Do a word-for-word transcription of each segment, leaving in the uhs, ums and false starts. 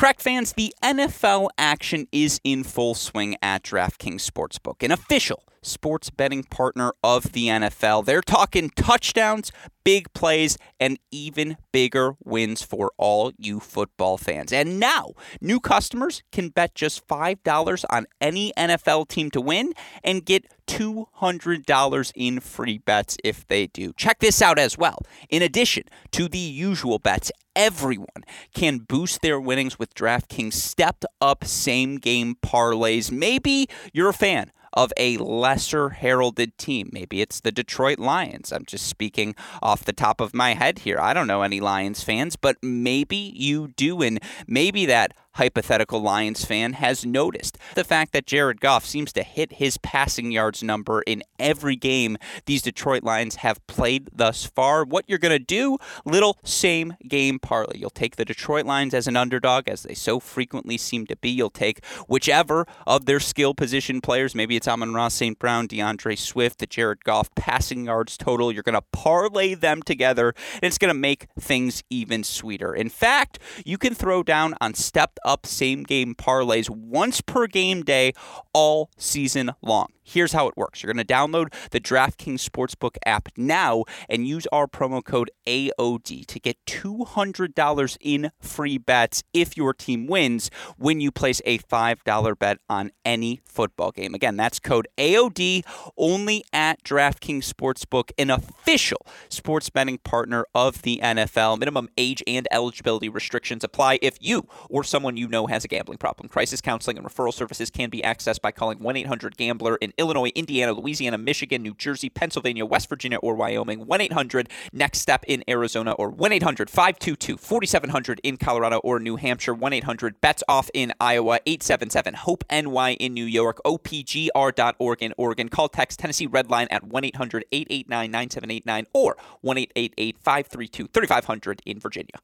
Correct, fans, the N F L action is in full swing at DraftKings Sportsbook, an official sports betting partner of the N F L. They're talking touchdowns, big plays, and even bigger wins for all you football fans. And now, new customers can bet just five dollars on any N F L team to win and get two hundred dollars in free bets if they do. Check this out as well. In addition to the usual bets, everyone can boost their winnings with DraftKings stepped-up same-game parlays. Maybe you're a fan of a lesser heralded team. Maybe it's the Detroit Lions. I'm just speaking off the top of my head here. I don't know any Lions fans, but maybe you do, and maybe that hypothetical Lions fan has noticed the fact that Jared Gauff seems to hit his passing yards number in every game these Detroit Lions have played thus far. What you're going to do, little same game parlay. You'll take the Detroit Lions as an underdog, as they so frequently seem to be. You'll take whichever of their skill position players. Maybe it's Amon-Ra Saint Brown, DeAndre Swift, the Jared Gauff passing yards total. You're going to parlay them together, and it's going to make things even sweeter. In fact, you can throw down on stepped up same-game parlays once per game day all season long. Here's how it works. You're going to download the DraftKings Sportsbook app now and use our promo code A O D to get two hundred dollars in free bets if your team wins when you place a five dollar bet on any football game. Again, that's code A O D only at DraftKings Sportsbook, an official sports betting partner of the N F L. Minimum age and eligibility restrictions apply. If you or someone you know has a gambling problem, crisis counseling and referral services can be accessed by calling one eight hundred gambler in Illinois, Indiana, Louisiana, Michigan, New Jersey, Pennsylvania, West Virginia, or Wyoming, one eight hundred next step in Arizona, or one eight hundred five two two four seven zero zero in Colorado or New Hampshire, one eight hundred bets off in Iowa, eight seven seven hope N Y in New York, O P G R dot org in Oregon. Call, text Tennessee Redline at one eight hundred eight eight nine nine seven eight nine or one eight eight eight five three two three five zero zero in Virginia.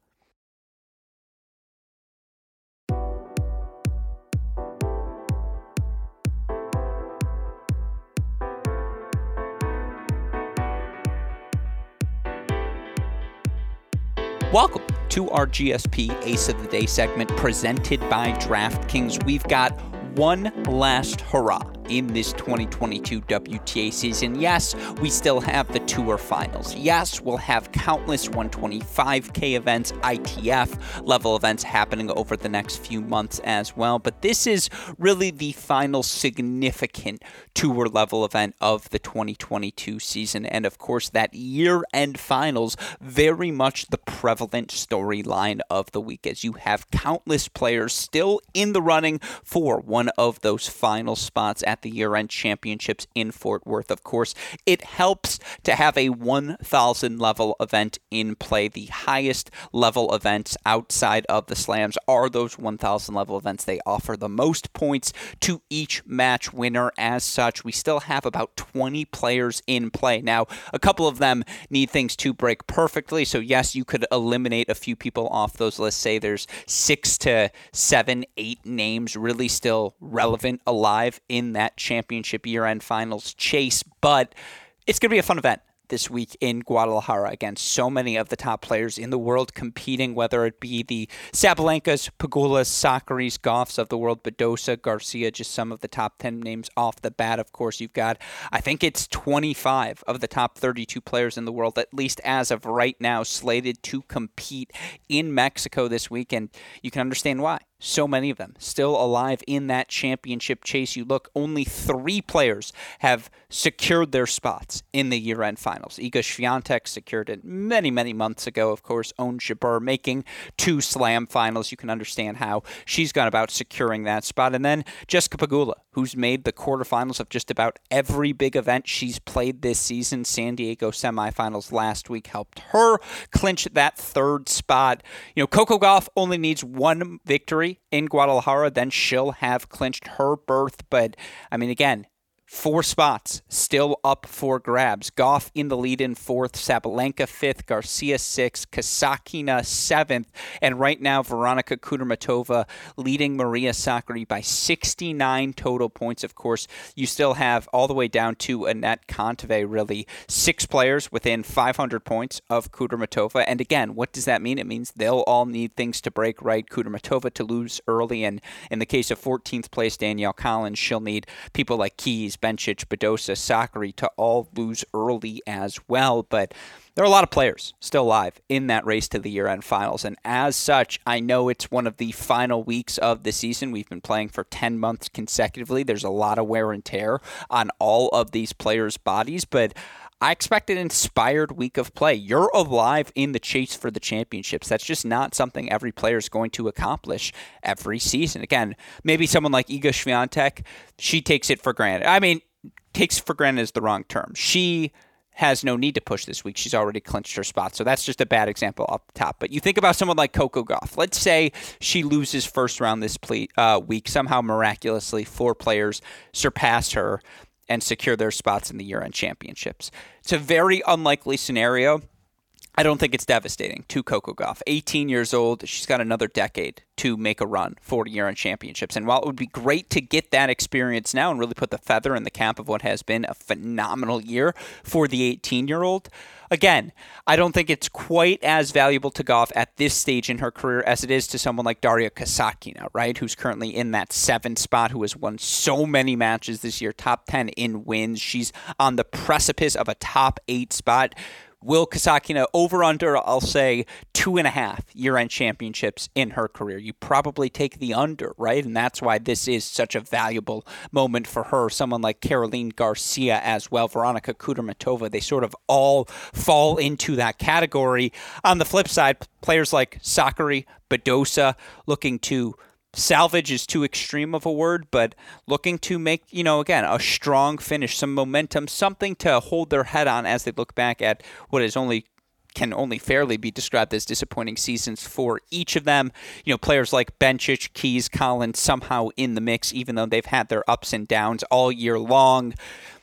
Welcome to our G S P Ace of the Day segment presented by DraftKings. We've got one last hurrah in this twenty twenty-two W T A season. Yes, we still have the tour finals. Yes, we'll have countless one twenty-five K events, I T F level events happening over the next few months as well. But this is really the final significant tour level event of the twenty twenty-two season. And of course, that year-end finals, very much the prevalent storyline of the week, as you have countless players still in the running for one of those final spots at the year-end championships in Fort Worth. Of course, it helps to have a one thousand level event in play. The highest level events outside of the slams are those one thousand level events. They offer the most points to each match winner. As such, we still have about twenty players in play. Now, a couple of them need things to break perfectly, so yes, you could eliminate a few people off those lists. Say there's six to seven, eight names really still relevant, alive in that championship year-end finals chase, but it's going to be a fun event this week in Guadalajara. Again, so many of the top players in the world competing, whether it be the Sabalenkas, Pagulas, Sakaris, Gauffs of the world, Badosa, Garcia, just some of the top ten names off the bat. Of course, you've got, I think it's twenty-five of the top thirty-two players in the world, at least as of right now, slated to compete in Mexico this week, and you can understand why. So many of them still alive in that championship chase. You look, only three players have secured their spots in the year-end finals. Iga Swiatek secured it many, many months ago. Of course, Own Jabeur making two slam finals. You can understand how she's gone about securing that spot. And then Jessica Pagula, who's made the quarterfinals of just about every big event she's played this season. San Diego semifinals last week helped her clinch that third spot. You know, Coco Gauff only needs one victory in Guadalajara, then she'll have clinched her berth. But, I mean, again, Four spots still up for grabs. Gauff in the lead in fourth, Sabalenka fifth, Garcia sixth, Kasatkina seventh, and right now Veronika Kudermetova leading Maria Sakkari by sixty-nine total points. Of course, you still have all the way down to Anett Kontaveit, really six players within five hundred points of Kudermetova. And again, what does that mean? It means they'll all need things to break right. Kudermetova to lose early, and in the case of fourteenth place Danielle Collins, she'll need people like Keys, Bencic, Badosa, Sakari to all lose early as well. But there are a lot of players still alive in that race to the year-end finals. And as such, I know it's one of the final weeks of the season. We've been playing for ten months consecutively. There's a lot of wear and tear on all of these players' bodies. But I expect an inspired week of play. You're alive in the chase for the championships. That's just not something every player is going to accomplish every season. Again, maybe someone like Iga Swiatek, she takes it for granted. I mean, takes for granted is the wrong term. She has no need to push this week. She's already clinched her spot. So that's just a bad example up top. But you think about someone like Coco Gauff. Let's say she loses first round this ple- uh, week. Somehow, miraculously, four players surpass her and secure their spots in the year-end championships. It's a very unlikely scenario. I don't think it's devastating to Coco Gauff. eighteen years old, she's got another decade to make a run for the year-end championships. And while it would be great to get that experience now and really put the feather in the cap of what has been a phenomenal year for the eighteen-year-old, again, I don't think it's quite as valuable to Gauff at this stage in her career as it is to someone like Daria Kasatkina, right, who's currently in that seventh spot, who has won so many matches this year, top ten in wins. She's on the precipice of a top eight spot. Will Kasatkina over under, I'll say, two and a half year-end championships in her career? You probably take the under, right? And that's why this is such a valuable moment for her. Someone like Caroline Garcia as well, Veronika Kudermetova, they sort of all fall into that category. On the flip side, players like Sakari, Badosa, looking to salvage is too extreme of a word, but looking to make, you know, again, a strong finish, some momentum, something to hold their head on as they look back at what is only can only fairly be described as disappointing seasons for each of them. You know, players like Bencic, Keys, Collins somehow in the mix, even though they've had their ups and downs all year long.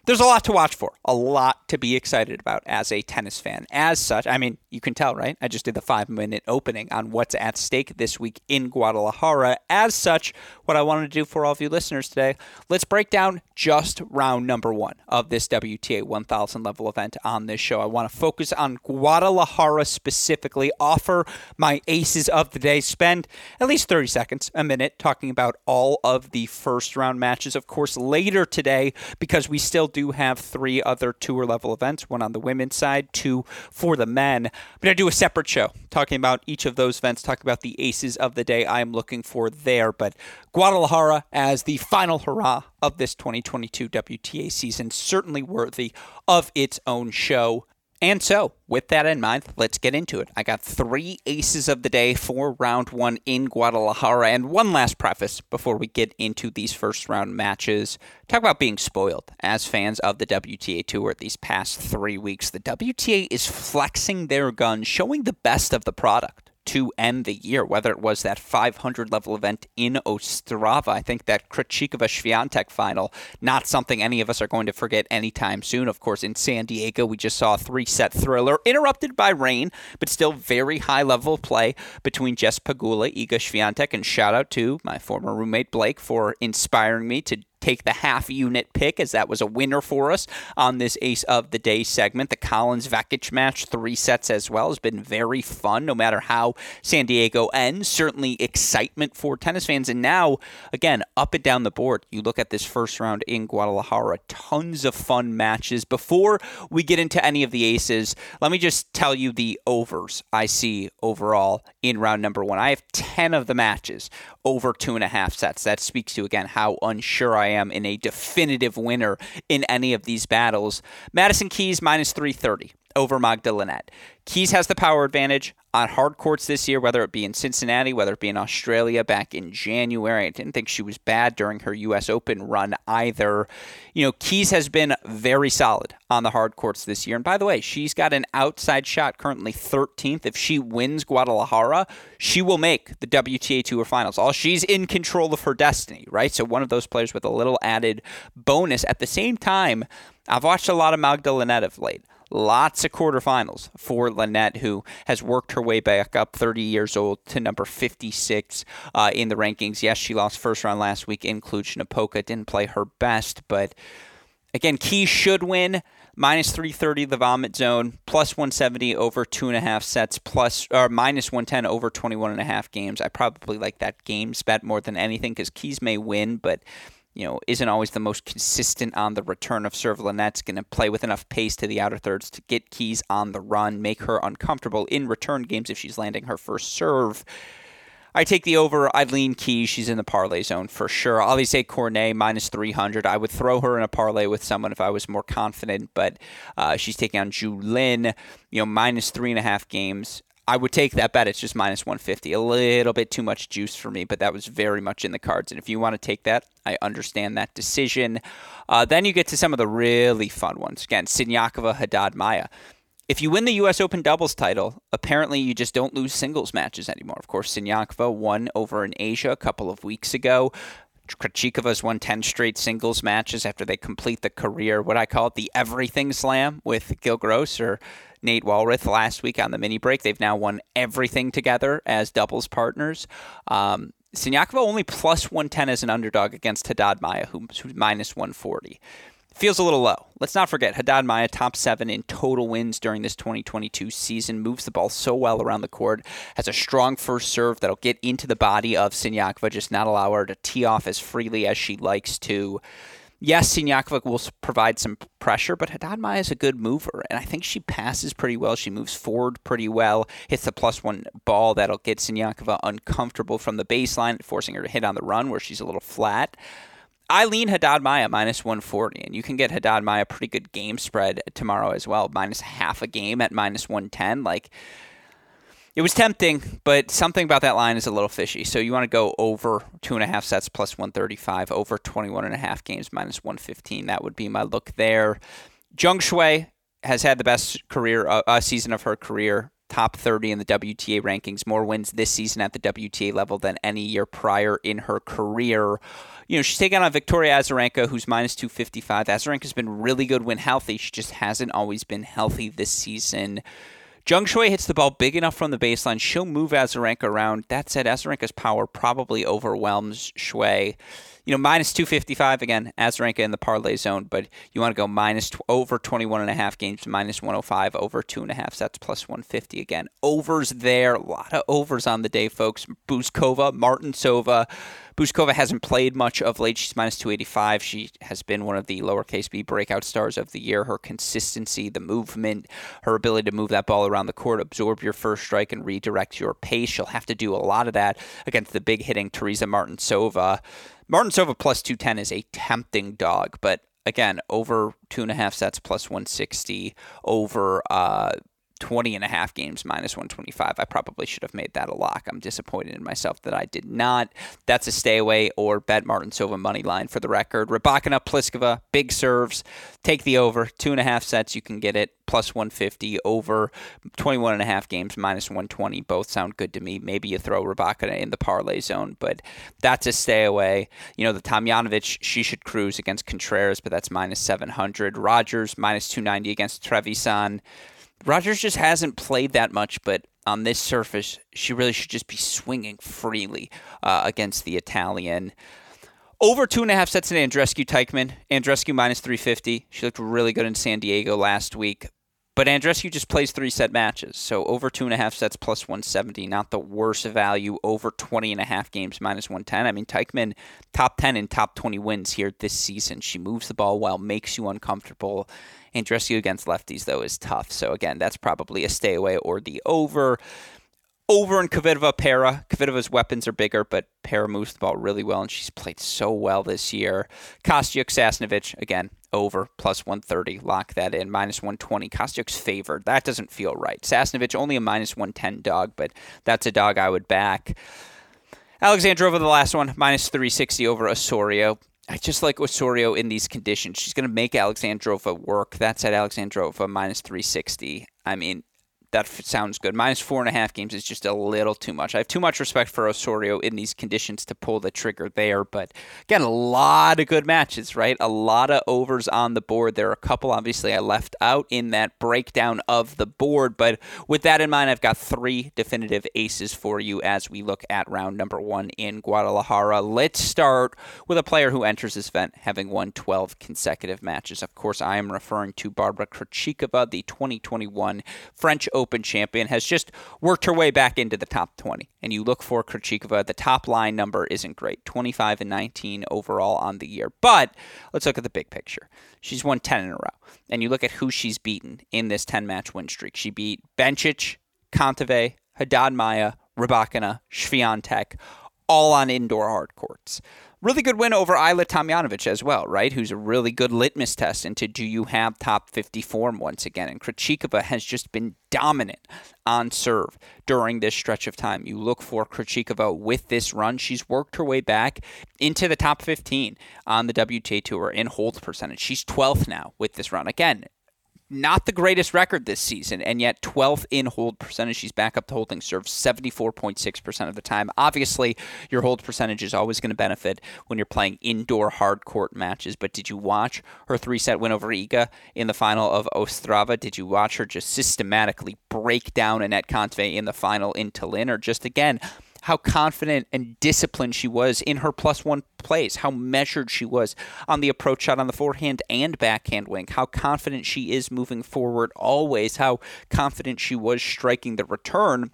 There's a lot to watch for, a lot to be excited about as a tennis fan. As such, I mean, you can tell, right? I just did the five-minute opening on what's at stake this week in Guadalajara. As such, what I wanted to do for all of you listeners today, let's break down just round number one of this W T A one thousand level event on this show. I want to focus on Guadalajara specifically, offer my aces of the day, spend at least thirty seconds, a minute, talking about all of the first-round matches. Of course, later today, because we still do have three other tour level events, one on the women's side, two for the men. I'm going to do a separate show talking about each of those events, talking about the aces of the day I am looking for there. But Guadalajara as the final hurrah of this twenty twenty-two W T A season, certainly worthy of its own show. And so, with that in mind, let's get into it. I got three aces of the day for round one in Guadalajara. And one last preface before we get into these first round matches. Talk about being spoiled as fans of the W T A Tour these past three weeks. The W T A is flexing their gun, showing the best of the product to end the year, whether it was that five hundred level event in Ostrava. I think that Krejčíková Swiatek final, not something any of us are going to forget anytime soon. Of course, in San Diego, we just saw a three-set thriller interrupted by rain, but still very high level play between Jess Pagula, Iga Swiatek, and shout out to my former roommate Blake for inspiring me to take the half unit pick, as that was a winner for us on this Ace of the Day segment. The Collins-Vekic match, three sets as well, has been very fun, no matter how San Diego ends. Certainly excitement for tennis fans. And now, again, up and down the board, you look at this first round in Guadalajara, tons of fun matches. Before we get into any of the aces, let me just tell you the overs I see overall in round number one. I have ten of the matches over two and a half sets. That speaks to, again, how unsure I am am in a definitive winner in any of these battles. Madison Keys minus three thirty over Magda Lynette. Keys has the power advantage on hard courts this year, whether it be in Cincinnati, whether it be in Australia back in January. I didn't think she was bad during her U S. Open run either. You know, Keys has been very solid on the hard courts this year. And by the way, she's got an outside shot, currently thirteenth. If she wins Guadalajara, she will make the W T A Tour Finals. All she's in control of her destiny, right? So one of those players with a little added bonus. At the same time, I've watched a lot of Magda Lynette of late. Lots of quarterfinals for Lynette, who has worked her way back up, thirty years old, to number fifty-six uh, in the rankings. Yes, she lost first round last week in Cluj-Napoca. Didn't play her best, but again, Keys should win. Minus three thirty, the vomit zone, plus one seventy over two and a half sets, plus or minus one ten over twenty-one and a half games. I probably like that games bet more than anything because Keys may win, but you know, isn't always the most consistent on the return of serve. Lynette's going to play with enough pace to the outer thirds to get Keys on the run, make her uncomfortable in return games if she's landing her first serve. I take the over. I lean Keys. She's in the parlay zone for sure. Alizée Cornet, minus three hundred. I would throw her in a parlay with someone if I was more confident, but uh, she's taking on Zhu Lin, you know, minus three and a half games. I would take that bet. It's just minus one fifty. A little bit too much juice for me, but that was very much in the cards. And if you want to take that, I understand that decision. Uh, then you get to some of the really fun ones. Again, Siniaková, Haddad Maia. If you win the U S. Open doubles title, apparently you just don't lose singles matches anymore. Of course, Siniaková won over in Asia a couple of weeks ago. Krejčíkova's won ten straight singles matches after they complete the career, what I call it, the everything slam with Gil Gross or Nate Walrath last week on the mini break. They've now won everything together as doubles partners. Um, Siniakova only plus one ten as an underdog against Haddad Maia, who's minus one forty. Feels a little low. Let's not forget, Haddad Maia, top seven in total wins during this twenty twenty-two season, moves the ball so well around the court, has a strong first serve that'll get into the body of Siniakova, just not allow her to tee off as freely as she likes to. Yes, Siniakova will provide some pressure, but Haddad Maia is a good mover, and I think she passes pretty well. She moves forward pretty well, hits the plus one ball that'll get Siniakova uncomfortable from the baseline, forcing her to hit on the run where she's a little flat. I lean Haddad Maia minus one forty, and you can get Haddad Maia pretty good game spread tomorrow as well, minus half a game at minus one ten. Like, it was tempting, but something about that line is a little fishy. So you want to go over two and a half sets plus one thirty-five, over twenty-one and a half games minus one fifteen. That would be my look there. Zheng Shuai has had the best career uh, season of her career. Top thirty in the W T A rankings, more wins this season at the W T A level than any year prior in her career. You know, she's taking on Victoria Azarenka, who's minus two fifty-five. Azarenka's been really good when healthy. She just hasn't always been healthy this season. Zheng Shuai hits the ball big enough from the baseline. She'll move Azarenka around. That said, Azarenka's power probably overwhelms Shuai. You know, minus two fifty-five, again, Azarenka in the parlay zone, but you want to go minus t- over twenty-one and a half games, minus one oh five, over two and a half sets, plus one fifty again. Overs there. A lot of overs on the day, folks. Buzkova, Martinsova. Buzkova hasn't played much of late. She's minus two eighty-five. She has been one of the lowercase b breakout stars of the year. Her consistency, the movement, her ability to move that ball around the court, absorb your first strike, and redirect your pace. She'll have to do a lot of that against the big-hitting Teresa Martinsova. Martinsova plus two ten is a tempting dog, but again, over two and a half sets plus one sixty, over uh, twenty and a half games minus one twenty-five. I probably should have made that a lock. I'm disappointed in myself that I did not. That's a stay away or bet Martinsova money line for the record. Rybakina, Pliskova, big serves. Take the over. Two and a half sets, you can get it. Plus one fifty, over twenty-one and a half games, minus one twenty. Both sound good to me. Maybe you throw Rybakina in the parlay zone, but that's a stay away. You know, the Tomjanovic, she should cruise against Contreras, but that's minus seven hundred. Rogers, minus two ninety against Trevisan. Rogers just hasn't played that much, but on this surface, she really should just be swinging freely uh, against the Italian. Over two and a half sets in Andreescu Teichmann. Andreescu minus three fifty. She looked really good in San Diego last week. But Andreescu just plays three-set matches, so over two and a half sets plus one seventy, not the worst value, over twenty and a half games minus one ten. I mean, Teichmann, top ten and top twenty wins here this season. She moves the ball well, makes you uncomfortable. Andreescu against lefties, though, is tough. So, again, that's probably a stay away or the over. over in Kvitova, Para. Kvitova's weapons are bigger, but Para moves the ball really well, and she's played so well this year. Kostyuk, Sasnovich, again, over, plus one thirty. Lock that in, minus one twenty. Kostyuk's favored. That doesn't feel right. Sasnovich, only a minus one ten dog, but that's a dog I would back. Alexandrova, the last one, minus three sixty over Osorio. I just like Osorio in these conditions. She's going to make Alexandrova work. That's at Alexandrova, minus three sixty. I mean, that f- sounds good. Minus four and a half games is just a little too much. I have too much respect for Osorio in these conditions to pull the trigger there. But again, a lot of good matches, right? A lot of overs on the board. There are a couple, obviously, I left out in that breakdown of the board. But with that in mind, I've got three definitive aces for you as we look at round number one in Guadalajara. Let's start with a player who enters this event having won twelve consecutive matches. Of course, I am referring to Barbara Krejčíková, the twenty twenty-one French Open. Open champion, has just worked her way back into the top twenty. And you look for Krejčíková, the top line number isn't great, twenty-five and nineteen overall on the year. But let's look at the big picture. She's won ten in a row. And you look at who she's beaten in this ten-match win streak. She beat Bencic, Kontaveit, Haddad Maia, Rybakina, Swiatek, all on indoor hard courts. Really good win over Isla Tomjanovic as well, right? Who's a really good litmus test into do you have top fifty form once again? And Krejčíková has just been dominant on serve during this stretch of time. You look for Krejčíková with this run. She's worked her way back into the top fifteen on the W T A Tour in hold percentage. She's twelfth now with this run. Again, not the greatest record this season, and yet twelfth in hold percentage. She's back up to holding serve seventy-four point six percent of the time. Obviously, your hold percentage is always going to benefit when you're playing indoor hard court matches, but did you watch her three-set win over Iga in the final of Ostrava? Did you watch her just systematically break down Anette Kontaveit in the final in Tallinn, or just, again, how confident and disciplined she was in her plus one plays, how measured she was on the approach shot on the forehand and backhand wing, how confident she is moving forward always, how confident she was striking the return.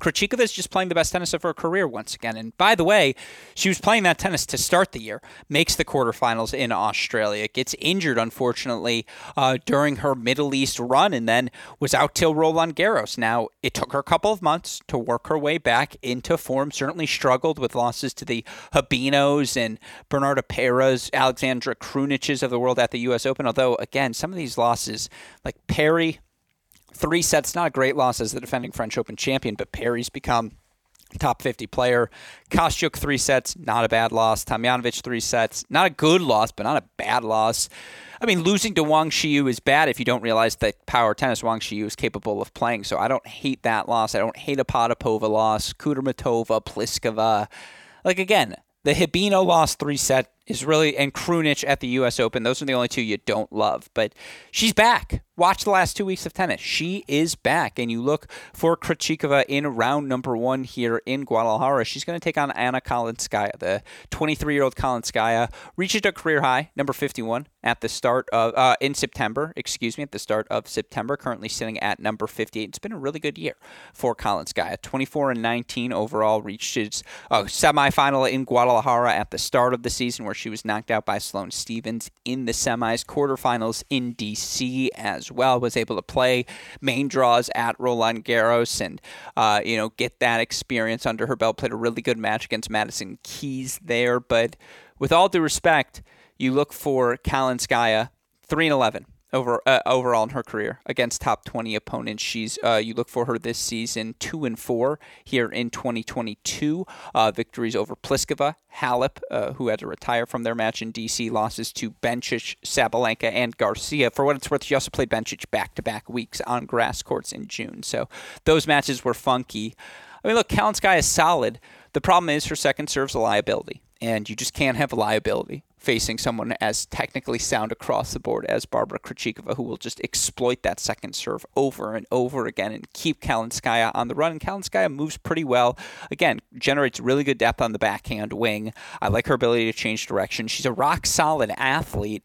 Krejčíková is just playing the best tennis of her career once again. And by the way, she was playing that tennis to start the year, makes the quarterfinals in Australia, gets injured, unfortunately, uh, during her Middle East run, and then was out till Roland Garros. Now, it took her a couple of months to work her way back into form, certainly struggled with losses to the Habinos and Bernarda Peras, Alexandra Kruniches of the world at the U S Open. Although, again, some of these losses, like Perry, three sets, not a great loss as the defending French Open champion, but Perry's become a top fifty player. Kostyuk, three sets, not a bad loss. Tomjanovic, three sets, not a good loss, but not a bad loss. I mean, losing to Wang Shiyu is bad if you don't realize that power tennis Wang Shiyu is capable of playing, so I don't hate that loss. I don't hate a Potapova loss, Kudermetova, Pliskova. Like, again, the Hibino loss, three set, is really, and Krunic at the U S Open. Those are the only two you don't love. But she's back. Watch the last two weeks of tennis. She is back. And you look for Krejčíková in round number one here in Guadalajara. She's going to take on Anna Kalinskaya, the twenty-three-year-old Kalinskaya. Reached a career high, number fifty-one, at the start of, uh, in September, excuse me, at the start of September, currently sitting at number fifty-eight. It's been a really good year for Kalinskaya. twenty-four and nineteen overall, reached its uh, semifinal in Guadalajara at the start of the season, where she was knocked out by Sloane Stephens in the semis. Quarterfinals in D C as well, was able to play main draws at Roland Garros and uh, you know, get that experience under her belt. Played a really good match against Madison Keys there, but with all due respect, you look for Kalinskaya, three and eleven over uh, overall in her career against top twenty opponents. She's uh, you look for her this season, two and four here in twenty twenty-two. Uh, victories over Pliskova, Halep, uh, who had to retire from their match in D C, losses to Bencic, Sabalenka, and Garcia. For what it's worth, she also played Bencic back-to-back weeks on grass courts in June. So those matches were funky. I mean, look, Kalinskaya is solid. The problem is her second serve's a liability, and you just can't have a liability facing someone as technically sound across the board as Barbara Krejčíková, who will just exploit that second serve over and over again and keep Kalinskaya on the run. And Kalinskaya moves pretty well. Again, generates really good depth on the backhand wing. I like her ability to change direction. She's a rock-solid athlete.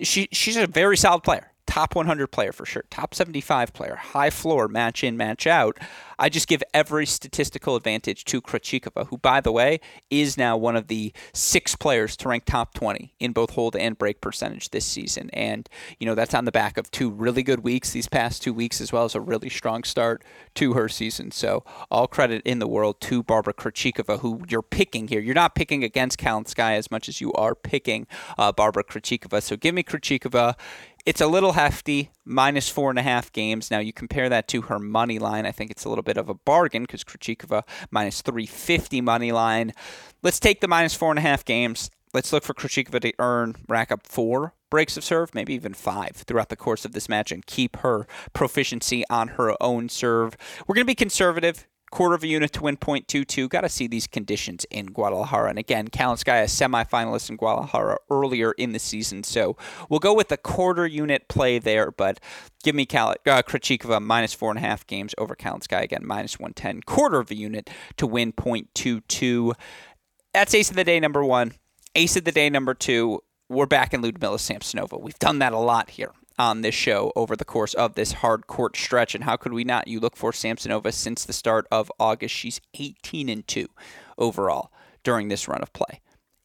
She She's a very solid player. top one hundred player for sure, top seventy-five player, high floor, match in, match out. I just give every statistical advantage to Krejčíková, who, by the way, is now one of the six players to rank top twenty in both hold and break percentage this season. And, you know, that's on the back of two really good weeks these past two weeks, as well as a really strong start to her season. So all credit in the world to Barbara Krejčíková, who you're picking here. You're not picking against Kalinskaya as much as you are picking uh, Barbara Krejčíková. So give me Krejčíková. It's a little hefty, minus four and a half games. Now, you compare that to her money line. I think it's a little bit of a bargain because Krejčíková minus three fifty money line. Let's take the minus four and a half games. Let's look for Krejčíková to earn, rack up four breaks of serve, maybe even five throughout the course of this match and keep her proficiency on her own serve. We're going to be conservative. Quarter of a unit to win point two two. Got to see these conditions in Guadalajara. And again, Kalinskaya semifinalist in Guadalajara earlier in the season. So we'll go with a quarter unit play there, but give me Kal- uh, Krejčíková minus four and a half games over Kalinskaya again, minus one ten. Quarter of a unit to win point two two. That's ace of the day number one. Ace of the day number two. We're back in Ludmila Samsonova. We've done that a lot here on this show over the course of this hard court stretch. And how could we not? You look for Samsonova since the start of August. She's eighteen and two overall during this run of play.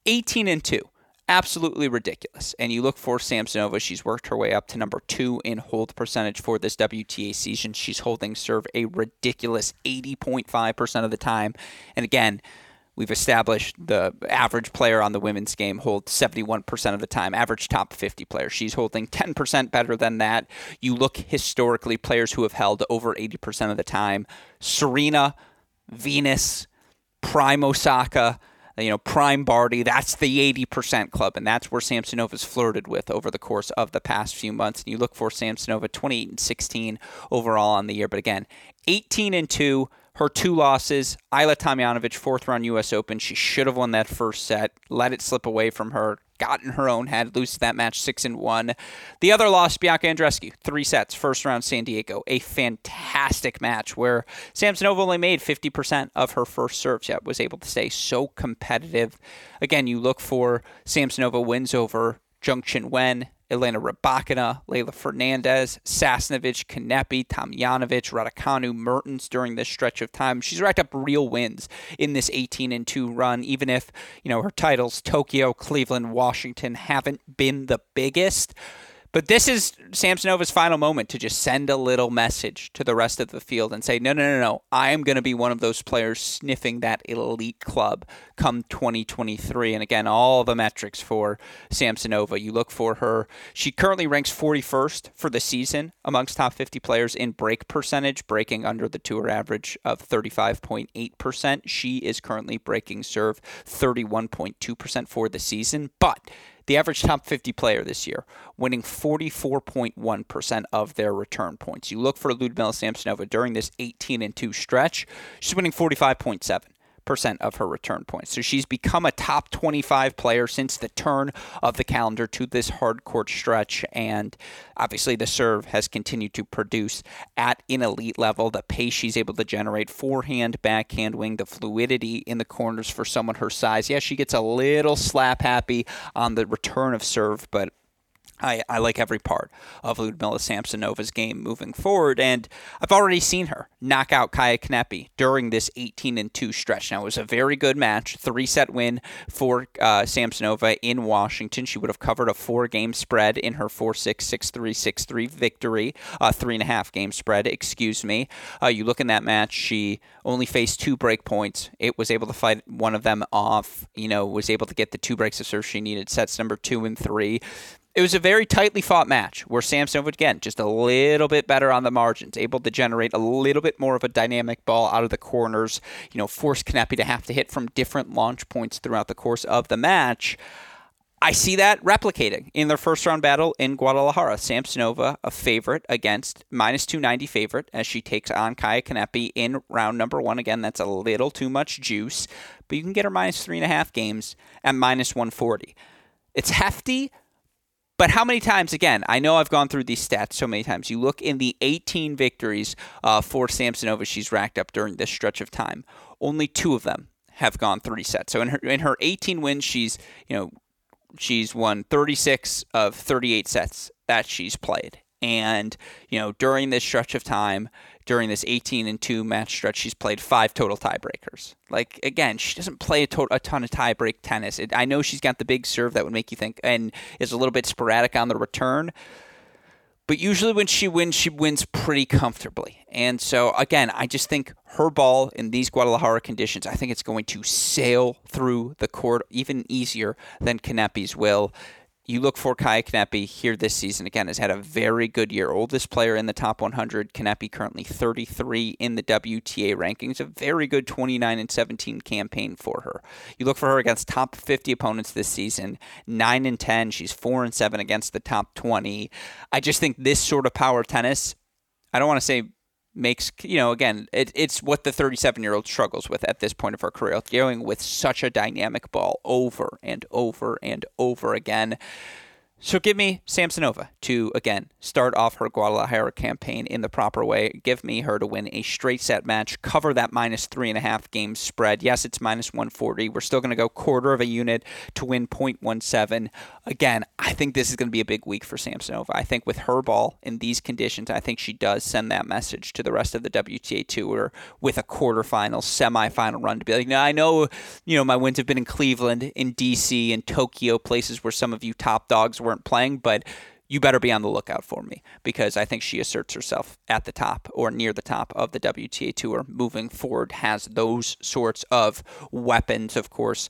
eighteen and two. Absolutely ridiculous. And you look for Samsonova. She's worked her way up to number two in hold percentage for this W T A season. She's holding serve a ridiculous eighty point five percent of the time. And again, we've established the average player on the women's game holds seventy-one percent of the time, average top fifty player. She's holding ten percent better than that. You look historically, players who have held over eighty percent of the time, Serena, Venus, Prime Osaka, you know, Prime Barty, that's the eighty percent club, and that's where Samsonova's flirted with over the course of the past few months. And you look for Samsonova twenty-eight and sixteen overall on the year, but again, eighteen and two. Her two losses, Ayla Tomjanovic, fourth-round U S. Open. She should have won that first set, let it slip away from her, got in her own head, lose that match six and one. The other loss, Bianca Andreescu, three sets, first-round San Diego, a fantastic match where Samsonova only made fifty percent of her first serves, yet was able to stay so competitive. Again, you look for Samsonova wins over Zheng Qinwen, Elena Rybakina, Leyla Fernandez, Sasnovich, Kanepi, Tomjanovic, Raducanu, Mertens during this stretch of time. She's racked up real wins in this eighteen and two run, even if, you know, her titles, Tokyo, Cleveland, Washington, haven't been the biggest. But this is Samsonova's final moment to just send a little message to the rest of the field and say, no, no, no, no, I am going to be one of those players sniffing that elite club come twenty twenty-three. And again, all the metrics for Samsonova. You look for her. She currently ranks forty-first for the season amongst top fifty players in break percentage, breaking under the tour average of thirty-five point eight percent. She is currently breaking serve thirty-one point two percent for the season. But the average top fifty player this year, winning forty-four point one percent of their return points. You look for Ludmila Samsonova during this eighteen and two stretch. She's winning forty-five point seven percent of her return points. So she's become a top twenty-five player since the turn of the calendar to this hard court stretch. And obviously the serve has continued to produce at an elite level. The pace she's able to generate, forehand, backhand, wing, the fluidity in the corners for someone her size. Yeah, she gets a little slap happy on the return of serve, but I, I like every part of Ludmila Samsonova's game moving forward, and I've already seen her knock out Kaia Kanepi during this eighteen and two stretch. Now, it was a very good match, three-set win for uh, Samsonova in Washington. She would have covered a four-game spread in her four six, six three, six three victory, uh, three-and-a-half-game spread, excuse me. Uh, you look in that match, she only faced two break points. It was able to fight one of them off, you know, was able to get the two breaks of serve she needed, sets number two and three. It was a very tightly fought match where Samsonova, again, just a little bit better on the margins, able to generate a little bit more of a dynamic ball out of the corners, you know, force Kanepi to have to hit from different launch points throughout the course of the match. I see that replicating in their first-round battle in Guadalajara. Samsonova, a favorite against, minus two ninety favorite, as she takes on Kaia Kanepi in round number one. Again, that's a little too much juice, but you can get her minus three and a half games at minus one forty. It's hefty. But how many times, again, I know I've gone through these stats so many times. You look in the eighteen victories uh, for Samsonova she's racked up during this stretch of time. Only two of them have gone three sets. So in her in her eighteen wins, she's, you know, she's won thirty-six of thirty-eight sets that she's played. And, you know, during this stretch of time, during this eighteen and two match stretch, she's played five total tiebreakers. Like, again, she doesn't play a, to- a ton of tiebreak tennis. It, I know she's got the big serve that would make you think, and is a little bit sporadic on the return. But usually when she wins, she wins pretty comfortably. And so, again, I just think her ball in these Guadalajara conditions, I think it's going to sail through the court even easier than Kanepi's will. You look for Kaia Kanepi here this season. Again, has had a very good year. Oldest player in the top one hundred. Kanepi currently thirty-three in the W T A rankings. A very good twenty-nine and seventeen campaign for her. You look for her against top fifty opponents this season. nine and ten. She's four and seven against the top twenty. I just think this sort of power tennis, I don't want to say makes, you know, again, it, it's what the thirty-seven-year-old struggles with at this point of her career, dealing with such a dynamic ball over and over and over again. So give me Samsonova to, again, start off her Guadalajara campaign in the proper way. Give me her to win a straight set match, cover that minus three and a half game spread. Yes, it's minus one forty. We're still going to go quarter of a unit to win point one seven. Again, I think this is going to be a big week for Samsonova. I think with her ball in these conditions, I think she does send that message to the rest of the W T A Tour with a quarterfinal, semifinal run to be like, now I know, you know, my wins have been in Cleveland, in D C, in Tokyo, places where some of you top dogs were weren't playing, but you better be on the lookout for me, because I think she asserts herself at the top or near the top of the W T A Tour moving forward, has those sorts of weapons, of course.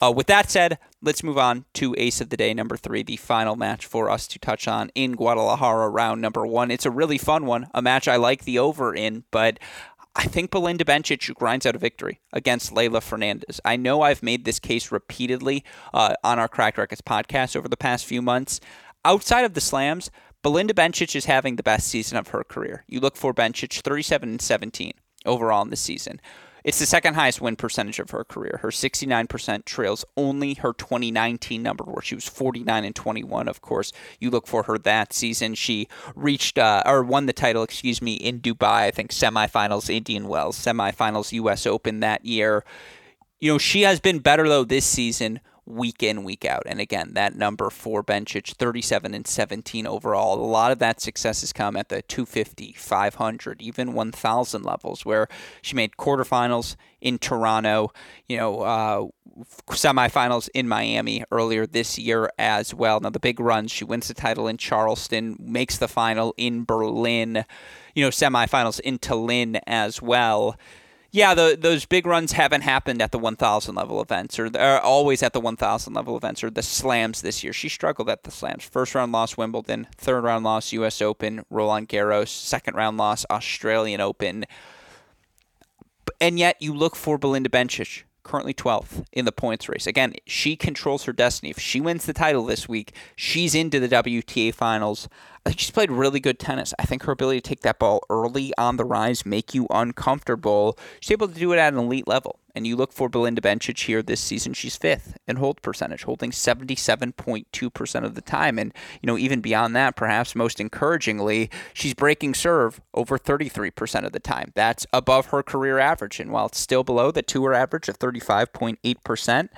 Uh, with that said, let's move on to Ace of the Day, number three, the final match for us to touch on in Guadalajara round number one. It's a really fun one, a match I like the over in, but I think Belinda Bencic grinds out a victory against Leylah Fernandez. I know I've made this case repeatedly uh, on our Cracked Records podcast over the past few months. Outside of the slams, Belinda Bencic is having the best season of her career. You look for Bencic, thirty-seven and seventeen overall in the season. It's the second highest win percentage of her career. Her sixty-nine percent trails only her twenty nineteen number, where she was forty-nine and twenty-one, of course. You look for her that season. She reached, uh, or won the title, excuse me, in Dubai, I think semifinals, Indian Wells, semifinals, U S Open that year. You know, she has been better, though, this season, week in, week out. And again, that number for Bencic, thirty-seven and seventeen overall. A lot of that success has come at the two fifty, five hundred, even one thousand levels, where she made quarterfinals in Toronto, you know, uh, semifinals in Miami earlier this year as well. Now, the big runs, she wins the title in Charleston, makes the final in Berlin, you know, semifinals in Tallinn as well. Yeah, the, those big runs haven't happened at the one thousand level events, or they're always at the one thousand level events, or the slams this year. She struggled at the slams. First round loss, Wimbledon. Third round loss, U S Open, Roland Garros. Second round loss, Australian Open. And yet you look for Belinda Bencic, currently twelfth in the points race. Again, she controls her destiny. If she wins the title this week, she's into the W T A finals. I think she's played really good tennis. I think her ability to take that ball early on the rise, make you uncomfortable, she's able to do it at an elite level. And you look for Belinda Bencic here this season. She's fifth in hold percentage, holding seventy-seven point two percent of the time. And, you know, even beyond that, perhaps most encouragingly, she's breaking serve over thirty-three percent of the time. That's above her career average. And while it's still below the tour average of thirty-five point eight percent,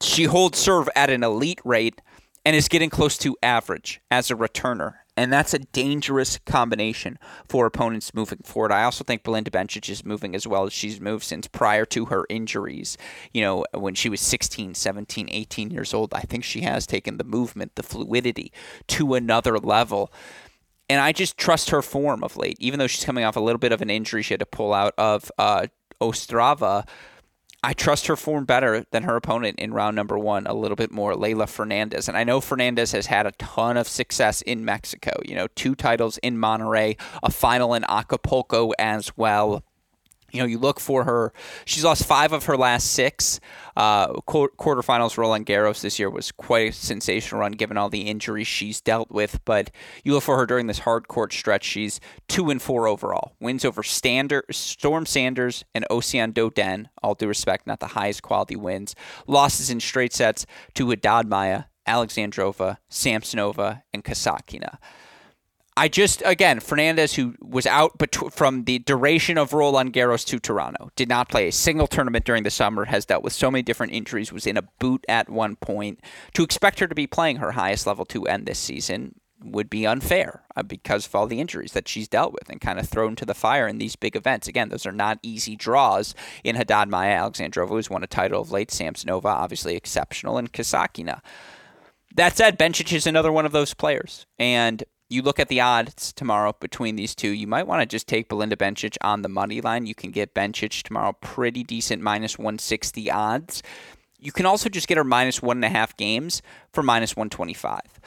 she holds serve at an elite rate and is getting close to average as a returner. And that's a dangerous combination for opponents moving forward. I also think Belinda Bencic is moving as well as she's moved since prior to her injuries. You know, when she was sixteen, seventeen, eighteen years old, I think she has taken the movement, the fluidity to another level. And I just trust her form of late. Even though she's coming off a little bit of an injury she had to pull out of uh, Ostrava, I trust her form better than her opponent in round number one a little bit more, Leylah Fernandez. And I know Fernandez has had a ton of success in Mexico. You know, two titles in Monterrey, a final in Acapulco as well. you know, you look for her. She's lost five of her last six. Uh, quarterfinals Roland Garros this year was quite a sensational run given all the injuries she's dealt with. But you look for her during this hard court stretch. She's two and four overall. Wins over Stander, Storm Sanders and Océane Dodin. All due respect, not the highest quality wins. Losses in straight sets to Haddad Maia, Alexandrova, Samsonova, and Kasatkina. I just, again, Fernandez, who was out bet- from the duration of Roland Garros to Toronto, did not play a single tournament during the summer, has dealt with so many different injuries, was in a boot at one point. To expect her to be playing her highest level to end this season would be unfair because of all the injuries that she's dealt with and kind of thrown to the fire in these big events. Again, those are not easy draws in Haddad Maia. Alexandrova, who's won a title of late, Samsonova, obviously exceptional, and Kasatkina. That said, Bencic is another one of those players, and you look at the odds tomorrow between these two. You might want to just take Belinda Bencic on the money line. You can get Bencic tomorrow, pretty decent minus one sixty odds. You can also just get her minus one and a half games for minus one twenty-five.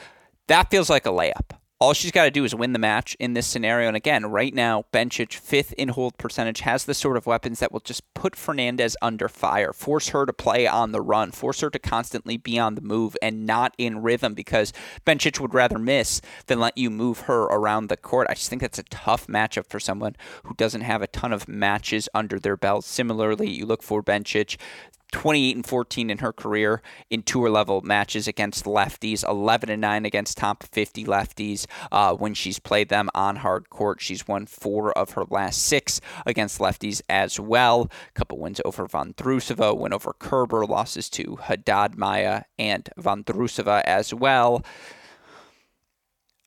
That feels like a layup. All she's got to do is win the match in this scenario. And again, right now, Bencic, fifth in hold percentage, has the sort of weapons that will just put Fernandez under fire, force her to play on the run, force her to constantly be on the move and not in rhythm, because Bencic would rather miss than let you move her around the court. I just think that's a tough matchup for someone who doesn't have a ton of matches under their belt. Similarly, you look for Bencic, twenty-eight and fourteen in her career in tour level matches against lefties, eleven and nine against top fifty lefties uh, when she's played them on hard court. She's won four of her last six against lefties as well. A couple wins over Vondrousova, win over Kerber, losses to Haddad Maia and Vondrousova as well.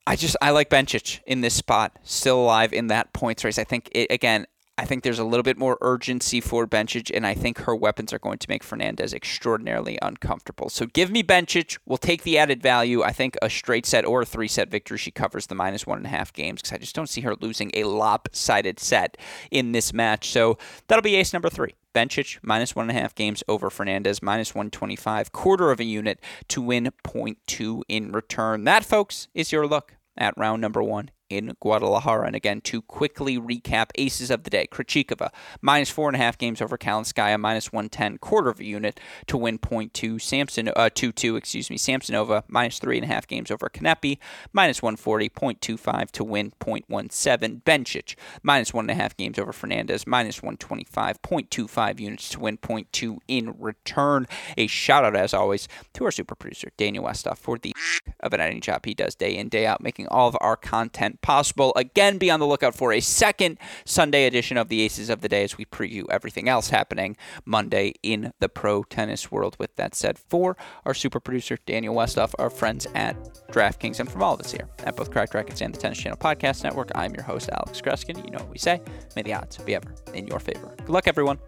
I just, I like Bencic in this spot, still alive in that points race. I think, it, again, I think there's a little bit more urgency for Bencic, and I think her weapons are going to make Fernandez extraordinarily uncomfortable. So give me Bencic. We'll take the added value. I think a straight set or a three-set victory, she covers the minus one and a half games, because I just don't see her losing a lopsided set in this match. So that'll be ace number three. Bencic, minus one and a half games over Fernandez, minus one twenty-five, quarter of a unit to win point two in return. That, folks, is your look at round number one in Guadalajara. And again, to quickly recap, aces of the day: Krejčíková, minus four and a half games over Kalinskaya, minus one ten, quarter of a unit to win point two. Samson, uh, two two, excuse me. Samsonova, minus three and a half games over Kanepi, minus one forty, point two five to win point one seven. Bencic, minus one and a half games over Fernandez, minus one twenty-five, point two five units to win point two in return. A shout out, as always, to our super producer, Daniel Westoff, for the of an editing job he does day in, day out, making all of our content possible. Again, be on the lookout for a second Sunday edition of the Aces of the Day as we preview everything else happening Monday in the pro tennis world. With that said, for our super producer, Daniel Westoff, our friends at DraftKings, and from all of us here at both Cracked Rackets and the Tennis Channel Podcast Network, I'm your host, Alex Kreskin. You know what we say. May the odds be ever in your favor. Good luck, everyone.